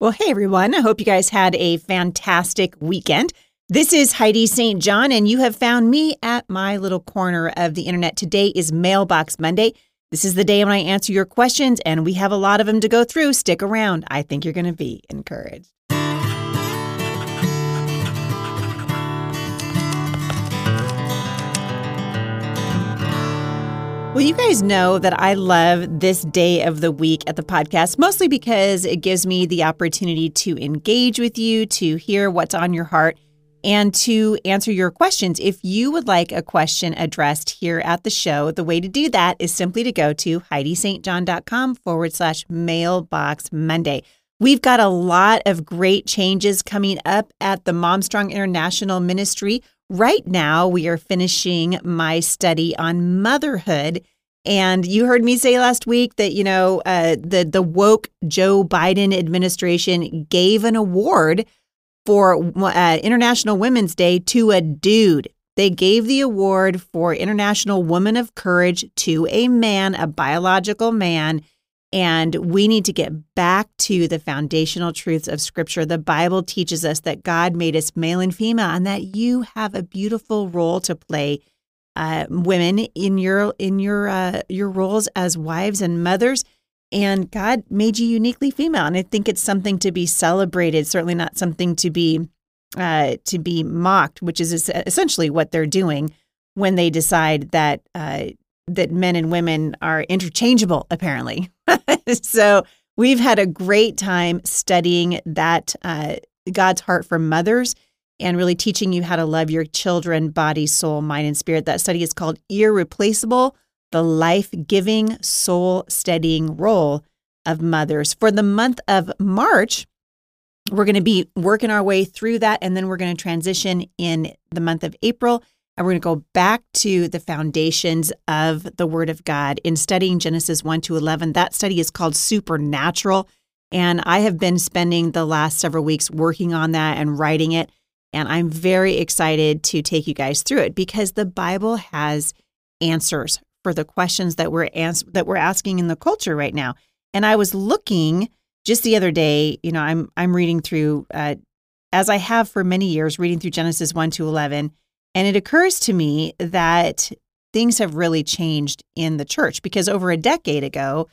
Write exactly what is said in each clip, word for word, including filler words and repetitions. Well, hey, everyone. I hope you guys had a fantastic weekend. This is Heidi Saint John, and you have found me at my little corner of the internet. Today is Mailbox Monday. This is the day when I answer your questions, and we have a lot of them to go through. Stick around. I think you're going to be encouraged. Well, you guys know that I love this day of the week at the podcast, mostly because it gives me the opportunity to engage with you, to hear what's on your heart, and to answer your questions. If you would like a question addressed here at the show, the way to do that is simply to go to Heidi Saint John dot com forward slash Mailbox Monday. We've got a lot of great changes coming up at the Momstrong International Ministry. Right now, we are finishing my study on motherhood, and you heard me say last week that, you know, uh, the, the woke Joe Biden administration gave an award for uh, International Women's Day to a dude. They gave the award for International Woman of Courage to a man, a biological man, and we need to get back to the foundational truths of Scripture. The Bible teaches us that God made us male and female, and that you have a beautiful role to play, uh, women, in your in your uh, your roles as wives and mothers. And God made you uniquely female, and I think it's something to be celebrated. Certainly not something to be uh, to be mocked, which is essentially what they're doing when they decide that uh, that men and women are interchangeable, apparently. So we've had a great time studying that uh, God's heart for mothers and really teaching you how to love your children, body, soul, mind, and spirit. That study is called Irreplaceable, the life-giving, soul-steadying role of mothers. For the month of March, we're going to be working our way through that, and then we're going to transition in the month of April. And we're going to go back to the foundations of the Word of God in studying Genesis one to eleven. That study is called Supernatural. And I have been spending the last several weeks working on that and writing it. And I'm very excited to take you guys through it because the Bible has answers for the questions that we're ans- that we're asking in the culture right now. And I was looking just the other day, you know, I'm I'm reading through, uh, as I have for many years, reading through Genesis one to eleven. And it occurs to me that things have really changed in the church because over a decade ago,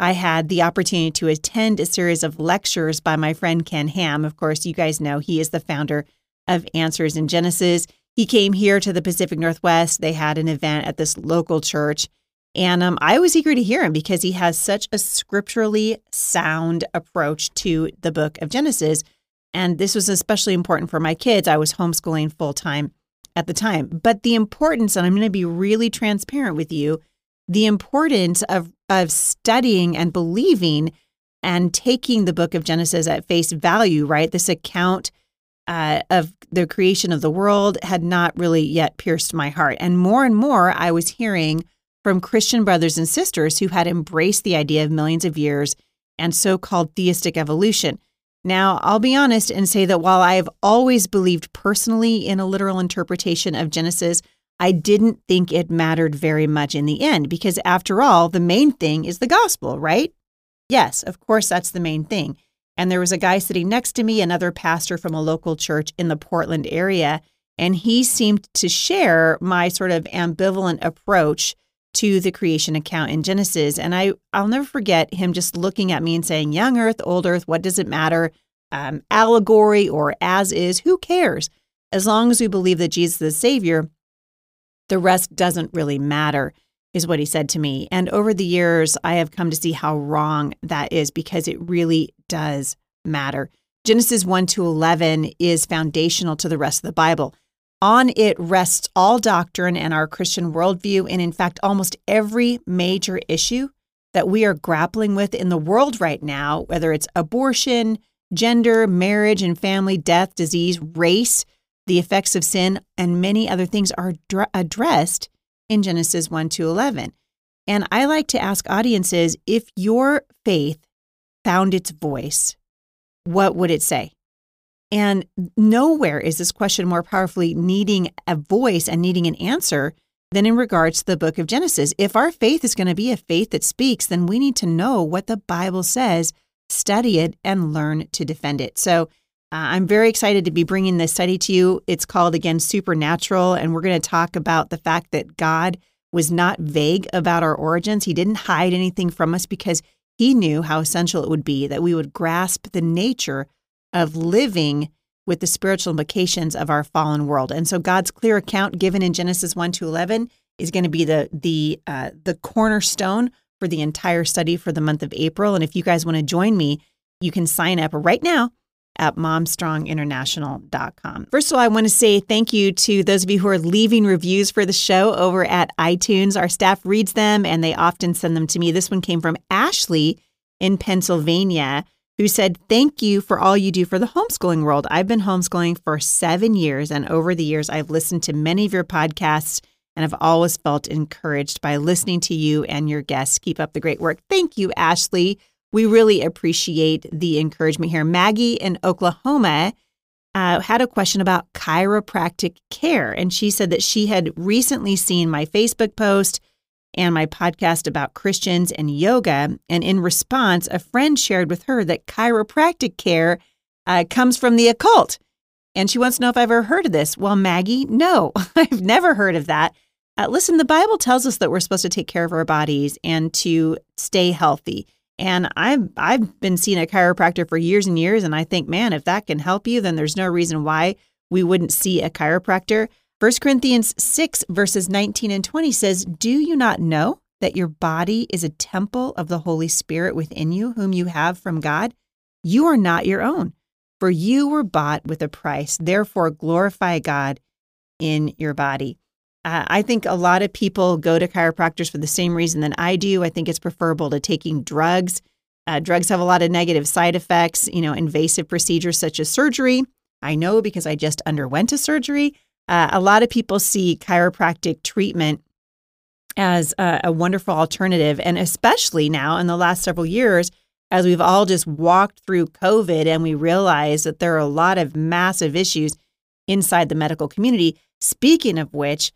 I had the opportunity to attend a series of lectures by my friend Ken Ham. Of course, you guys know he is the founder of Answers in Genesis. He came here to the Pacific Northwest. They had an event at this local church. And um, I was eager to hear him because he has such a scripturally sound approach to the book of Genesis. And this was especially important for my kids. I was homeschooling full-time at the time. But the importance, and I'm going to be really transparent with you, the importance of, of studying and believing and taking the book of Genesis at face value, right? This account uh, of the creation of the world had not really yet pierced my heart. And more and more, I was hearing from Christian brothers and sisters who had embraced the idea of millions of years and so-called theistic evolution. Now, I'll be honest and say that while I've always believed personally in a literal interpretation of Genesis, I didn't think it mattered very much in the end because, after all, the main thing is the gospel, right? Yes, of course, that's the main thing. And there was a guy sitting next to me, another pastor from a local church in the Portland area, and he seemed to share my sort of ambivalent approach to the creation account in Genesis. And I, I'll never forget him just looking at me and saying, young earth, old earth, what does it matter? Um, allegory or as is, who cares? As long as we believe that Jesus is the Savior, the rest doesn't really matter, is what he said to me. And over the years, I have come to see how wrong that is because it really does matter. Genesis one to eleven is foundational to the rest of the Bible. On it rests all doctrine and our Christian worldview, and in fact, almost every major issue that we are grappling with in the world right now, whether it's abortion, gender, marriage and family, death, disease, race, the effects of sin, and many other things are dr- addressed in Genesis one to eleven. And I like to ask audiences, if your faith found its voice, what would it say? And nowhere is this question more powerfully needing a voice and needing an answer than in regards to the book of Genesis. If our faith is going to be a faith that speaks, then we need to know what the Bible says study it, and learn to defend it. So uh, I'm very excited to be bringing this study to you. It's called, again, Supernatural, and we're going to talk about the fact that God was not vague about our origins. He didn't hide anything from us because he knew how essential it would be that we would grasp the nature of living with the spiritual implications of our fallen world. And so God's clear account given in Genesis one to eleven is going to be the the uh, the cornerstone for the entire study for the month of April. And if you guys want to join me, you can sign up right now at momstrong international dot com. First of all, I want to say thank you to those of you who are leaving reviews for the show over at iTunes. Our staff reads them, and they often send them to me. This one came from Ashley in Pennsylvania, who said, "Thank you for all you do for the homeschooling world. I've been homeschooling for seven years, and over the years, I've listened to many of your podcasts, and I've always felt encouraged by listening to you and your guests. Keep up the great work." Thank you, Ashley. We really appreciate the encouragement here. Maggie in Oklahoma uh, had a question about chiropractic care, and she said that she had recently seen my Facebook post and my podcast about Christians and yoga. And in response, a friend shared with her that chiropractic care uh, comes from the occult. And she wants to know if I've ever heard of this. Well, Maggie, no, I've never heard of that. Uh, listen, the Bible tells us that we're supposed to take care of our bodies and to stay healthy. And I've, I've been seeing a chiropractor for years and years, and I think, man, if that can help you, then there's no reason why we wouldn't see a chiropractor. First Corinthians six, verses nineteen and twenty says, "Do you not know that your body is a temple of the Holy Spirit within you, whom you have from God? You are not your own, for you were bought with a price. Therefore, glorify God in your body." Uh, I think a lot of people go to chiropractors for the same reason that I do. I think it's preferable to taking drugs. Uh, drugs have a lot of negative side effects, you know, invasive procedures such as surgery. I know because I just underwent a surgery. Uh, a lot of people see chiropractic treatment as a, a wonderful alternative, and especially now in the last several years, as we've all just walked through COVID and we realize that there are a lot of massive issues inside the medical community. Speaking of which,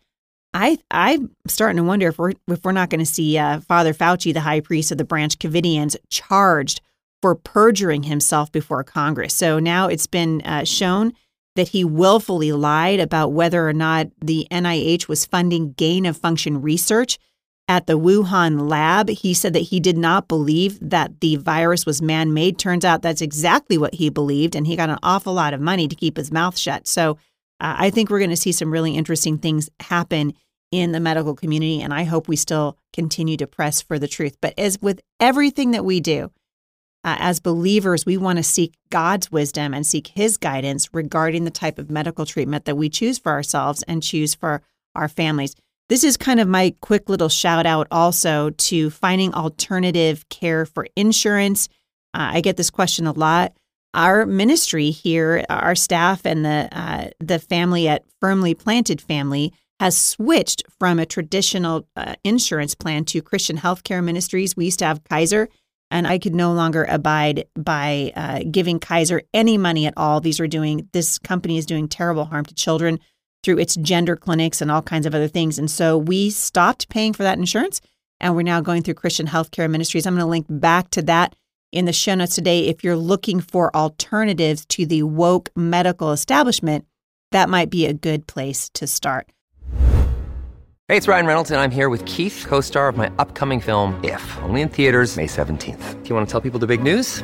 I, I'm starting to wonder if we're, if we're not going to see uh, Father Fauci, the high priest of the Branch Covidians, charged for perjuring himself before Congress. So now it's been uh, shown that he willfully lied about whether or not the N I H was funding gain-of-function research at the Wuhan lab. He said that he did not believe that the virus was man-made. Turns out that's exactly what he believed, and he got an awful lot of money to keep his mouth shut. So uh, I think we're going to see some really interesting things happen in the medical community, and I hope we still continue to press for the truth. But as with everything that we do, Uh, as believers, we want to seek God's wisdom and seek his guidance regarding the type of medical treatment that we choose for ourselves and choose for our families. This is kind of my quick little shout out also to finding alternative care for insurance. Uh, I get this question a lot. Our ministry here, our staff and the uh, the family at Firmly Planted Family has switched from a traditional uh, insurance plan to Christian Healthcare Ministries. We used to have Kaiser, and I could no longer abide by uh, giving Kaiser any money at all. These are doing, this company is doing terrible harm to children through its gender clinics and all kinds of other things. And so we stopped paying for that insurance, and we're now going through Christian Healthcare Ministries. I'm going to link back to that in the show notes today. If you're looking for alternatives to the woke medical establishment, that might be a good place to start. Hey, it's Ryan Reynolds, and I'm here with Keith, co-star of my upcoming film, If, only in theaters May seventeenth. Do you want to tell people the big news?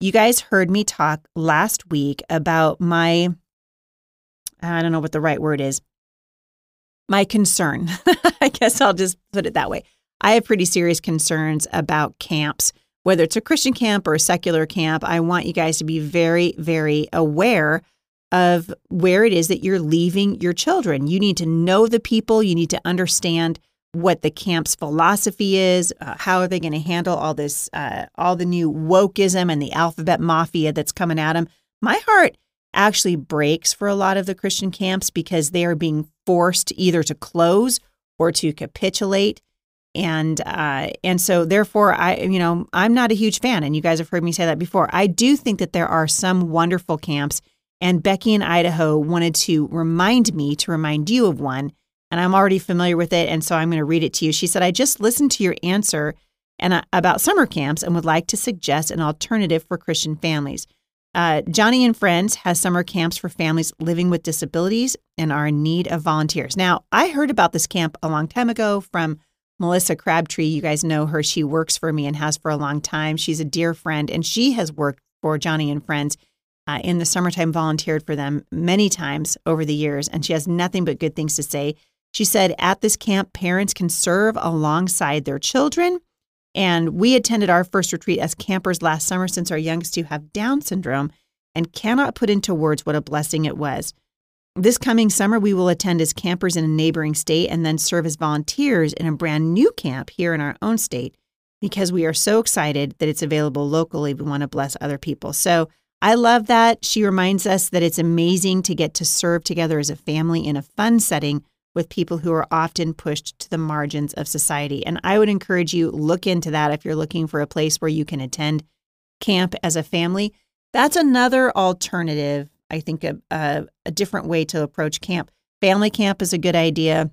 You guys heard me talk last week about my, I don't know what the right word is, my concern. I guess I'll just put it that way. I have pretty serious concerns about camps, whether it's a Christian camp or a secular camp. I want you guys to be very, very aware of where it is that you're leaving your children. You need to know the people. You need to understand what the camp's philosophy is, uh, how are they going to handle all this, uh, all the new wokeism and the alphabet mafia that's coming at them. My heart actually breaks for a lot of the Christian camps because they are being forced either to close or to capitulate. And uh, and so therefore, I you know, I'm not a huge fan. And you guys have heard me say that before. I do think that there are some wonderful camps. And Becky in Idaho wanted to remind me to remind you of one. And I'm already familiar with it. And so I'm going to read it to you. She said, I just listened to your answer and uh, about summer camps and would like to suggest an alternative for Christian families. Uh, Johnny and Friends has summer camps for families living with disabilities and are in need of volunteers. Now, I heard about this camp a long time ago from Melissa Crabtree. You guys know her. She works for me and has for a long time. She's a dear friend, and she has worked for Johnny and Friends uh, in the summertime, volunteered for them many times over the years, and she has nothing but good things to say. She said, at this camp, parents can serve alongside their children. And we attended our first retreat as campers last summer since our youngest two have Down syndrome and cannot put into words what a blessing it was. This coming summer, we will attend as campers in a neighboring state and then serve as volunteers in a brand new camp here in our own state because we are so excited that it's available locally. We want to bless other people. So I love that. She reminds us that it's amazing to get to serve together as a family in a fun setting with people who are often pushed to the margins of society. And I would encourage you, look into that if you're looking for a place where you can attend camp as a family. That's another alternative, I think, a, a, a different way to approach camp. Family camp is a good idea.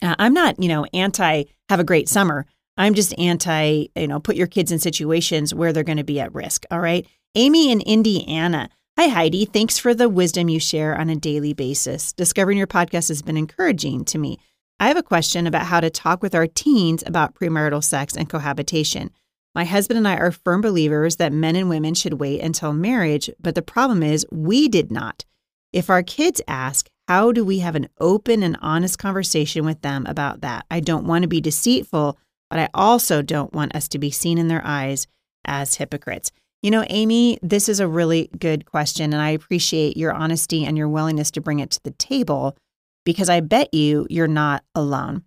Uh, I'm not, you know, anti have a great summer. I'm just anti, you know, put your kids in situations where they're going to be at risk. All right. Amy in Indiana. Hi, Heidi. Thanks for the wisdom you share on a daily basis. Discovering your podcast has been encouraging to me. I have a question about how to talk with our teens about premarital sex and cohabitation. My husband and I are firm believers that men and women should wait until marriage, but the problem is we did not. If our kids ask, how do we have an open and honest conversation with them about that? I don't want to be deceitful, but I also don't want us to be seen in their eyes as hypocrites. You know, Amy, this is a really good question, and I appreciate your honesty and your willingness to bring it to the table because I bet you you're not alone.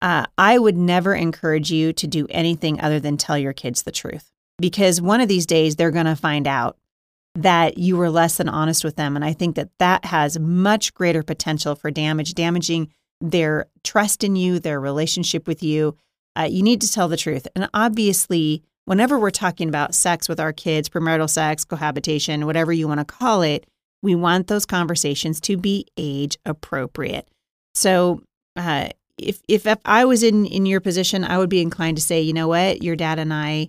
Uh, I would never encourage you to do anything other than tell your kids the truth because one of these days they're going to find out that you were less than honest with them, and I think that that has much greater potential for damage, damaging their trust in you, their relationship with you. Uh, you need to tell the truth, and obviously, whenever we're talking about sex with our kids, premarital sex, cohabitation, whatever you want to call it, we want those conversations to be age appropriate. So uh, if, if if I was in, in your position, I would be inclined to say, you know what, your dad and I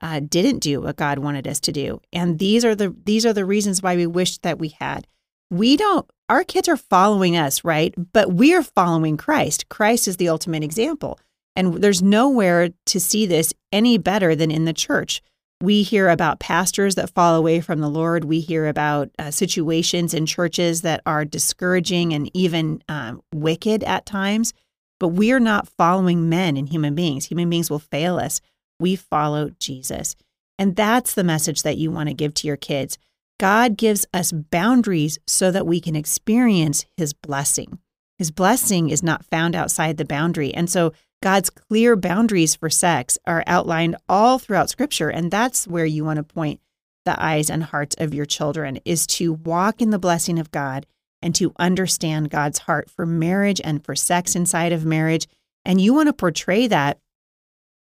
uh, didn't do what God wanted us to do. And these are the these are the reasons why we wish that we had. We don't, our kids are following us, right? But we are following Christ. Christ is the ultimate example. And there's nowhere to see this any better than in the church. We hear about pastors that fall away from the Lord. We hear about uh, situations in churches that are discouraging and even um, wicked at times. But we are not following men and human beings. Human beings will fail us. We follow Jesus. And that's the message that you want to give to your kids. God gives us boundaries so that we can experience his blessing. His blessing is not found outside the boundary. And so God's clear boundaries for sex are outlined all throughout Scripture, and that's where you want to point the eyes and hearts of your children, is to walk in the blessing of God and to understand God's heart for marriage and for sex inside of marriage. And you want to portray that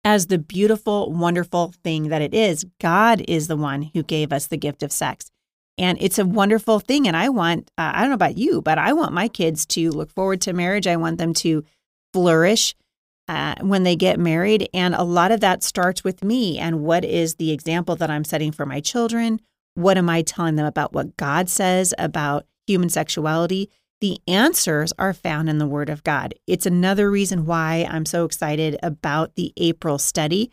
as the beautiful, wonderful thing that it is. God is the one who gave us the gift of sex, and it's a wonderful thing. And I want, uh, I don't know about you, but I want my kids to look forward to marriage. I want them to flourish Uh, when they get married. And a lot of that starts with me and what is the example that I'm setting for my children? What am I telling them about what God says about human sexuality? The answers are found in the Word of God. It's another reason why I'm so excited about the April study.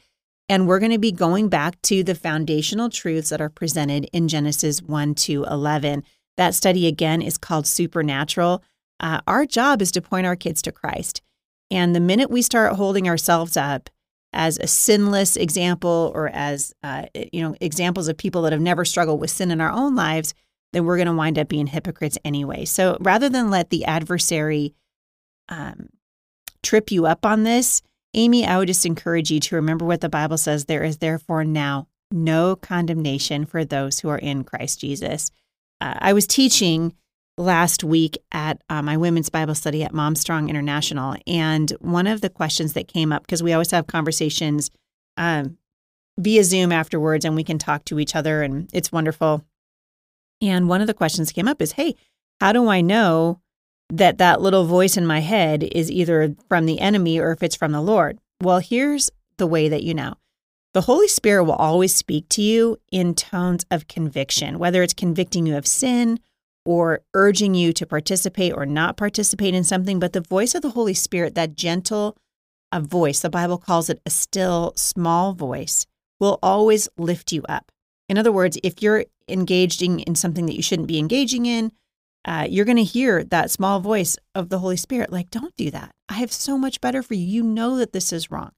And we're going to be going back to the foundational truths that are presented in Genesis one to eleven. That study, again, is called Supernatural. Uh, our job is to point our kids to Christ. And the minute we start holding ourselves up as a sinless example or as, uh, you know, examples of people that have never struggled with sin in our own lives, then we're going to wind up being hypocrites anyway. So rather than let the adversary um, trip you up on this, Amy, I would just encourage you to remember what the Bible says. There is therefore now no condemnation for those who are in Christ Jesus. Uh, I was teaching last week at uh, my women's Bible study at Momstrong International, and one of the questions that came up, because we always have conversations um, via Zoom afterwards, and we can talk to each other, and it's wonderful. And one of the questions that came up is, hey, how do I know that that little voice in my head is either from the enemy or if it's from the Lord? Well, here's the way that you know. The Holy Spirit will always speak to you in tones of conviction, whether it's convicting you of sin or urging you to participate or not participate in something. But the voice of the Holy Spirit, that gentle a voice, the Bible calls it a still small voice, will always lift you up. In other words, if you're engaging in something that you shouldn't be engaging in, Uh, you're going to hear that small voice of the Holy Spirit, like, don't do that. I have so much better for you. You know that this is wrong.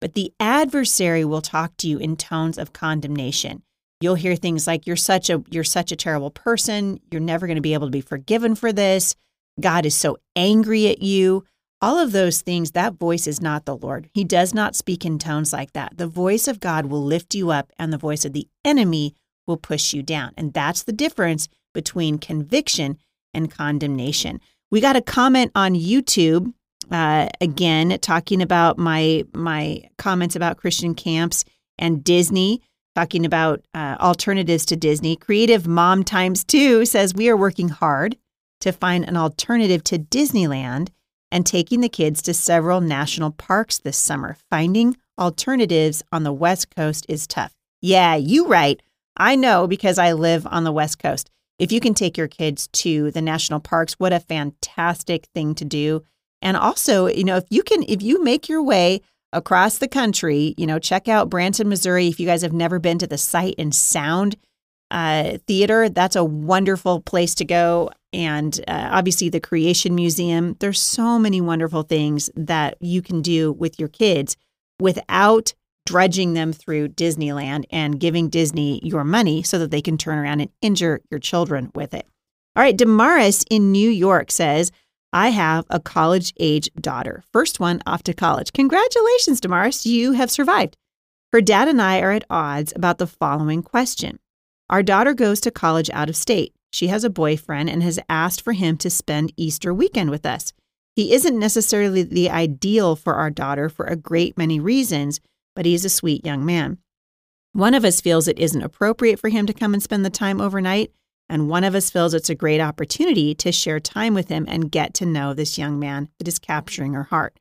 But the adversary will talk to you in tones of condemnation. You'll hear things like, you're such a you're such a terrible person. You're never going to be able to be forgiven for this. God is so angry at you. All of those things, that voice is not the Lord. He does not speak in tones like that. The voice of God will lift you up, and the voice of the enemy will push you down. And that's the difference between conviction and condemnation. We got a comment on YouTube, uh, again, talking about my my comments about Christian camps and Disney, talking about uh, alternatives to Disney. Creative Mom Times Two says, we are working hard to find an alternative to Disneyland and taking the kids to several national parks this summer. Finding alternatives on the West Coast is tough. Yeah, you right. I know, because I live on the West Coast. If you can take your kids to the national parks, what a fantastic thing to do. And also, you know, if you can, if you make your way across the country, you know, check out Branson, Missouri. If you guys have never been to the Sight and Sound uh, Theater, that's a wonderful place to go. And uh, obviously the Creation Museum. There's so many wonderful things that you can do with your kids without drudging them through Disneyland and giving Disney your money so that they can turn around and injure your children with it. All right, Damaris in New York says, I have a college-age daughter, first one off to college. Congratulations, Damaris, you have survived. Her dad and I are at odds about the following question. Our daughter goes to college out of state. She has a boyfriend and has asked for him to spend Easter weekend with us. He isn't necessarily the ideal for our daughter for a great many reasons, but he's a sweet young man. One of us feels it isn't appropriate for him to come and spend the time overnight, and one of us feels it's a great opportunity to share time with him and get to know this young man that is capturing her heart.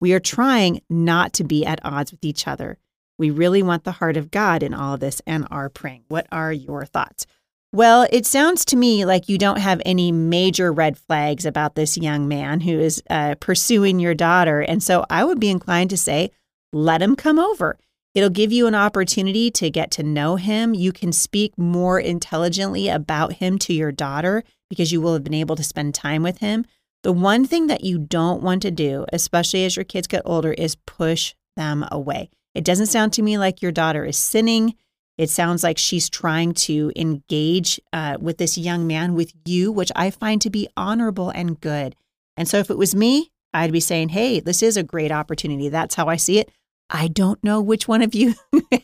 We are trying not to be at odds with each other. We really want the heart of God in all of this and are praying. What are your thoughts? Well, it sounds to me like you don't have any major red flags about this young man who is uh, pursuing your daughter, and so I would be inclined to say, let him come over. It'll give you an opportunity to get to know him. You can speak more intelligently about him to your daughter because you will have been able to spend time with him. The one thing that you don't want to do, especially as your kids get older, is push them away. It doesn't sound to me like your daughter is sinning. It sounds like she's trying to engage uh, with this young man, with you, which I find to be honorable and good. And so if it was me, I'd be saying, hey, this is a great opportunity. That's how I see it. I don't know which one of you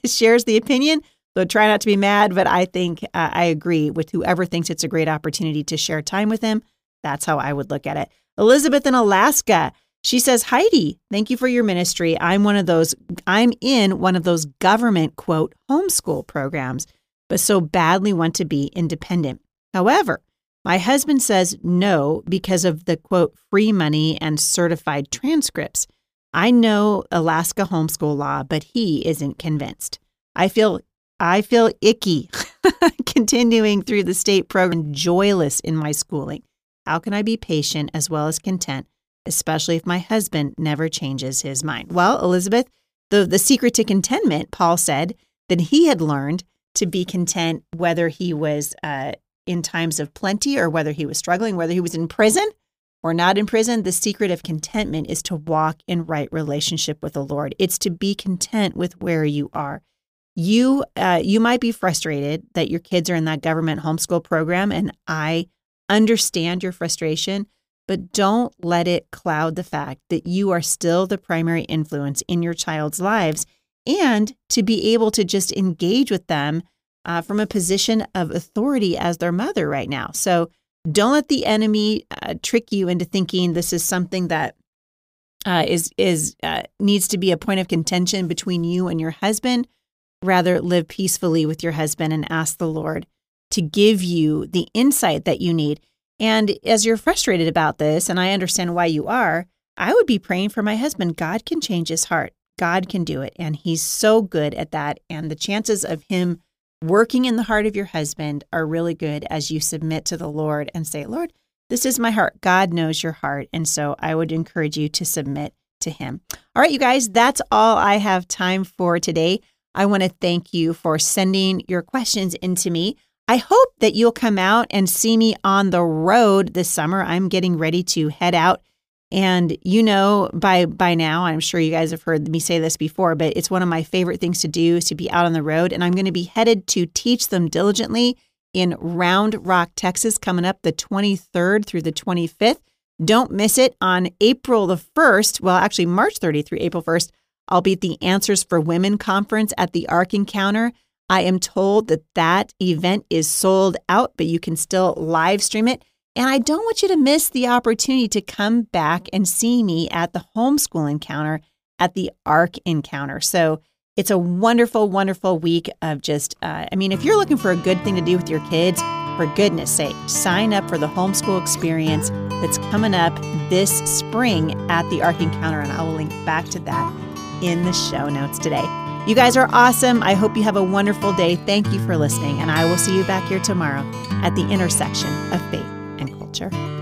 shares the opinion, so try not to be mad, but I think uh, I agree with whoever thinks it's a great opportunity to share time with him. That's how I would look at it. Elizabeth in Alaska, she says, Heidi, thank you for your ministry. I'm one of those, I'm in one of those government, quote, homeschool programs, but so badly want to be independent. However, my husband says no because of the, quote, free money and certified transcripts. I know Alaska homeschool law, but he isn't convinced. I feel I feel icky continuing through the state program, joyless in my schooling. How can I be patient as well as content, especially if my husband never changes his mind? Well, Elizabeth, the, the secret to contentment, Paul said, that he had learned to be content whether he was uh, in times of plenty or whether he was struggling, whether he was in prison or not in prison. The secret of contentment is to walk in right relationship with the Lord. It's to be content with where you are. You uh, you might be frustrated that your kids are in that government homeschool program, and I understand your frustration, but don't let it cloud the fact that you are still the primary influence in your child's lives, and to be able to just engage with them uh, from a position of authority as their mother right now. So don't let the enemy uh, trick you into thinking this is something that uh, is is uh, needs to be a point of contention between you and your husband. Rather, live peacefully with your husband and ask the Lord to give you the insight that you need. And as you're frustrated about this, and I understand why you are, I would be praying for my husband. God can change his heart. God can do it. And he's so good at that. And the chances of him working in the heart of your husband are really good as you submit to the Lord and say, Lord, this is my heart. God knows your heart. And so I would encourage you to submit to him. All right, you guys, that's all I have time for today. I want to thank you for sending your questions into me. I hope that you'll come out and see me on the road this summer. I'm getting ready to head out. And you know, by by now, I'm sure you guys have heard me say this before, but it's one of my favorite things to do is to be out on the road. And I'm going to be headed to Teach Them Diligently in Round Rock, Texas, coming up the twenty-third through the twenty-fifth. Don't miss it. On April the first, well, actually March thirtieth through April first, I'll be at the Answers for Women Conference at the Ark Encounter. I am told that that event is sold out, but you can still live stream it. And I don't want you to miss the opportunity to come back and see me at the Homeschool Encounter at the Ark Encounter. So it's a wonderful, wonderful week of just, uh, I mean, if you're looking for a good thing to do with your kids, for goodness sake, sign up for the homeschool experience that's coming up this spring at the Ark Encounter. And I will link back to that in the show notes today. You guys are awesome. I hope you have a wonderful day. Thank you for listening, and I will see you back here tomorrow at the intersection of faith and culture.